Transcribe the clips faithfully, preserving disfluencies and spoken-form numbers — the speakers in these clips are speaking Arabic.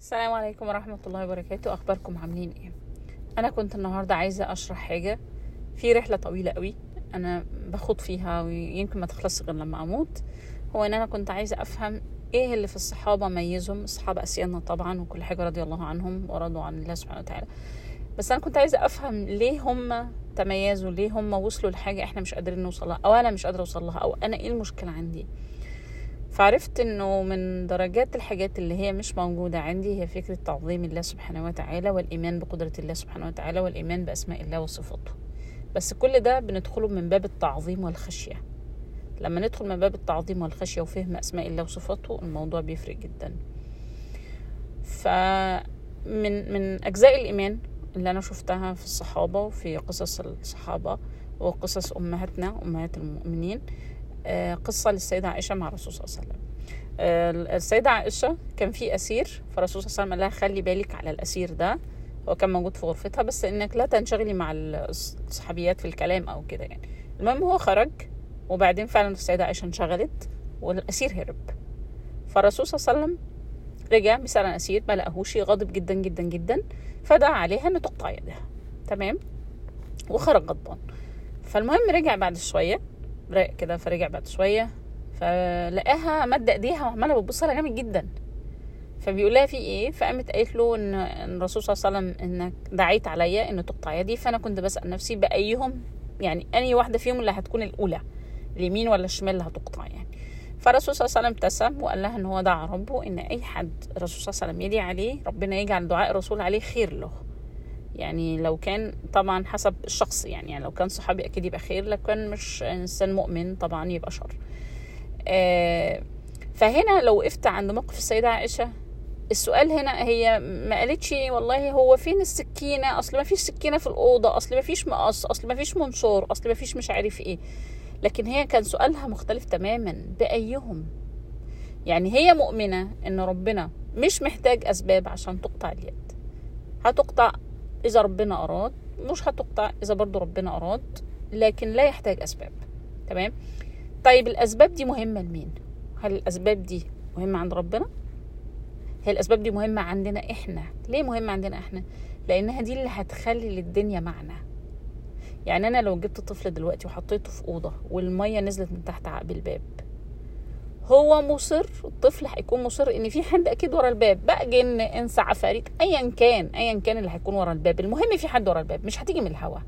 السلام عليكم ورحمة الله وبركاته. اخباركم عاملين ايه؟ انا كنت النهاردة عايزة اشرح حاجة في رحلة طويلة قوي انا بخوض فيها ويمكن ما تخلص غير لما اموت. هو ان انا كنت عايزة افهم ايه اللي في الصحابة ميزهم، الصحابة اسيادنا طبعا وكل حاجة رضي الله عنهم ورضوا عن الله سبحانه وتعالى، بس انا كنت عايزة افهم ليه هم تميزوا، ليه هم وصلوا لحاجة احنا مش قادرين نوصلها او انا مش قادرة اوصلها او انا ايه المشكلة عندي. فعرفت انه من درجات الحاجات اللي هي مش موجودة عندي هي فكرة تعظيم الله سبحانه وتعالى والايمان بقدرة الله سبحانه وتعالى والايمان باسماء الله وصفاته، بس كل ده بندخله من باب التعظيم والخشية. لما ندخل من باب التعظيم والخشية وفهم اسماء الله وصفاته الموضوع بيفرق جدا. فمن من اجزاء الايمان اللي انا شفتها في الصحابة وفي قصص الصحابة وقصص امهاتنا امهات المؤمنين قصة للسيدة عائشة مع رسول صلى الله عليه وسلم. السيدة عائشة كان في أسير، فرسول صلى الله عليه وسلم قال لها خلي بالك على الأسير ده، هو كان موجود في غرفتها بس إنك لا تنشغلي مع الصحابيات في الكلام أو كده يعني. المهم هو خرج وبعدين فعلا السيدة عائشة انشغلت والأسير هرب، فالرسول صلى الله عليه وسلم رجع بيسأل عن الأسير ما لقاهوش، غاضب جدا جدا جدا، فدعا عليها إن تقطع يدها، تمام، وخرج غضبان. فالمهم رجع بعد شوية رأي كده، فرجع بعد شويه فلقاها مد ايديها وعماله بتبص لها جامد جدا، فبيقول لها في ايه؟ فقامت قالت له ان الرسول صلى الله عليه وسلم انك دعيت عليا ان تقطع يدي، فانا كنت بسال نفسي بايهم يعني اني واحده فيهم اللي هتكون الاولى، اليمين ولا الشمال اللي هتقطع يعني. فالرسول صلى الله عليه وسلم ابتسم وقال لها ان هو دعا ربه ان اي حد الرسول صلى الله عليه وسلم يدعي عليه ربنا يجعل دعاء الرسول عليه خير له، يعني لو كان طبعا حسب الشخص يعني, يعني لو كان صحابي اكيد يبقى خير، لو كان مش انسان مؤمن طبعا يبقى شر. آه فهنا لو وقفت عند موقف السيدة عائشة، السؤال هنا هي ما قالتش والله هو فين السكينة، اصل ما فيش سكينة في الأوضة، اصل ما فيش مقص، اصل ما فيش منشار، اصل ما فيش مش عارف ايه، لكن هي كان سؤالها مختلف تماما بأيهم. يعني هي مؤمنة ان ربنا مش محتاج اسباب عشان تقطع اليد، هتقطع إذا ربنا أراد، مش هتقطع إذا برضو ربنا أراد، لكن لا يحتاج أسباب، تمام؟ طيب الأسباب دي مهمة لمين؟ هل الأسباب دي مهمة عند ربنا؟ هل الأسباب دي مهمة عندنا إحنا؟ ليه مهمة عندنا إحنا؟ لأنها دي اللي هتخلي للدنيا معنى. يعني أنا لو جبت طفل دلوقتي وحطيته في أوضة والمية نزلت من تحت عقب الباب، هو مصر، الطفل هيكون مصر ان في حد اكيد ورا الباب، بقى جن انس عفاريت ايا كان ايا كان اللي هيكون ورا الباب، المهم في حد ورا الباب، مش هتيجي من الهوا.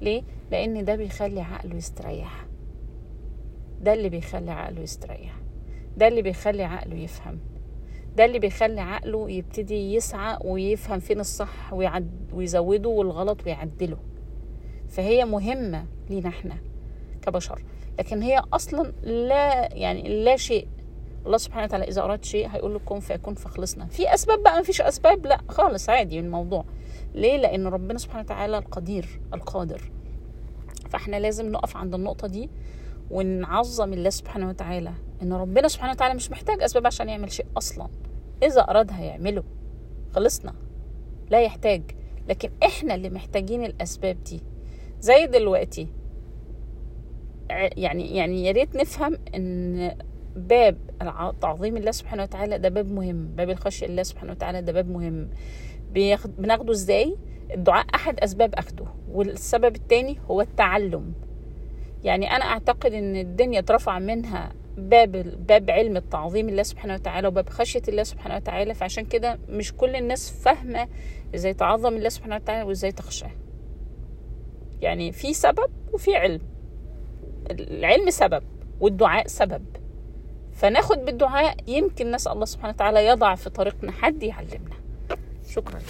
ليه؟ لان ده بيخلي عقله يستريح، ده اللي بيخلي عقله يستريح، ده اللي بيخلي عقله يفهم، ده اللي بيخلي عقله يبتدي يسعى ويفهم فين الصح ويعد ويزوده والغلط ويعدله. فهي مهمة لينا احنا كبشر، لكن هي اصلا لا يعني لا شيء. الله سبحانه وتعالى اذا اراد شيء هيقول لكم فيكون، فخلصنا في اسباب بقى، ما فيش اسباب لا خالص، عادي من الموضوع. ليه؟ لان ربنا سبحانه وتعالى القدير القادر. فاحنا لازم نقف عند النقطه دي ونعظم الله سبحانه وتعالى ان ربنا سبحانه وتعالى مش محتاج اسباب عشان يعمل شيء، اصلا اذا اراد هيعمله، خلصنا لا يحتاج، لكن احنا اللي محتاجين الاسباب دي. زي دلوقتي يعني يعني يا ريت نفهم ان باب تعظيم الله سبحانه وتعالى ده باب مهم، باب الخشية الله سبحانه وتعالى ده باب مهم. بناخده ازاي؟ الدعاء احد اسباب اخده، والسبب التاني هو التعلم. يعني انا اعتقد ان الدنيا اترفع منها باب باب علم التعظيم الله سبحانه وتعالى وباب خشية الله سبحانه وتعالى، فعشان كده مش كل الناس فاهمة ازاي تعظم الله سبحانه وتعالى وازاي تخشاه. يعني في سبب وفي علم، العلم سبب والدعاء سبب، فناخد بالدعاء يمكن نسأل الله سبحانه وتعالى يضع في طريقنا حد يعلمنا. شكرا.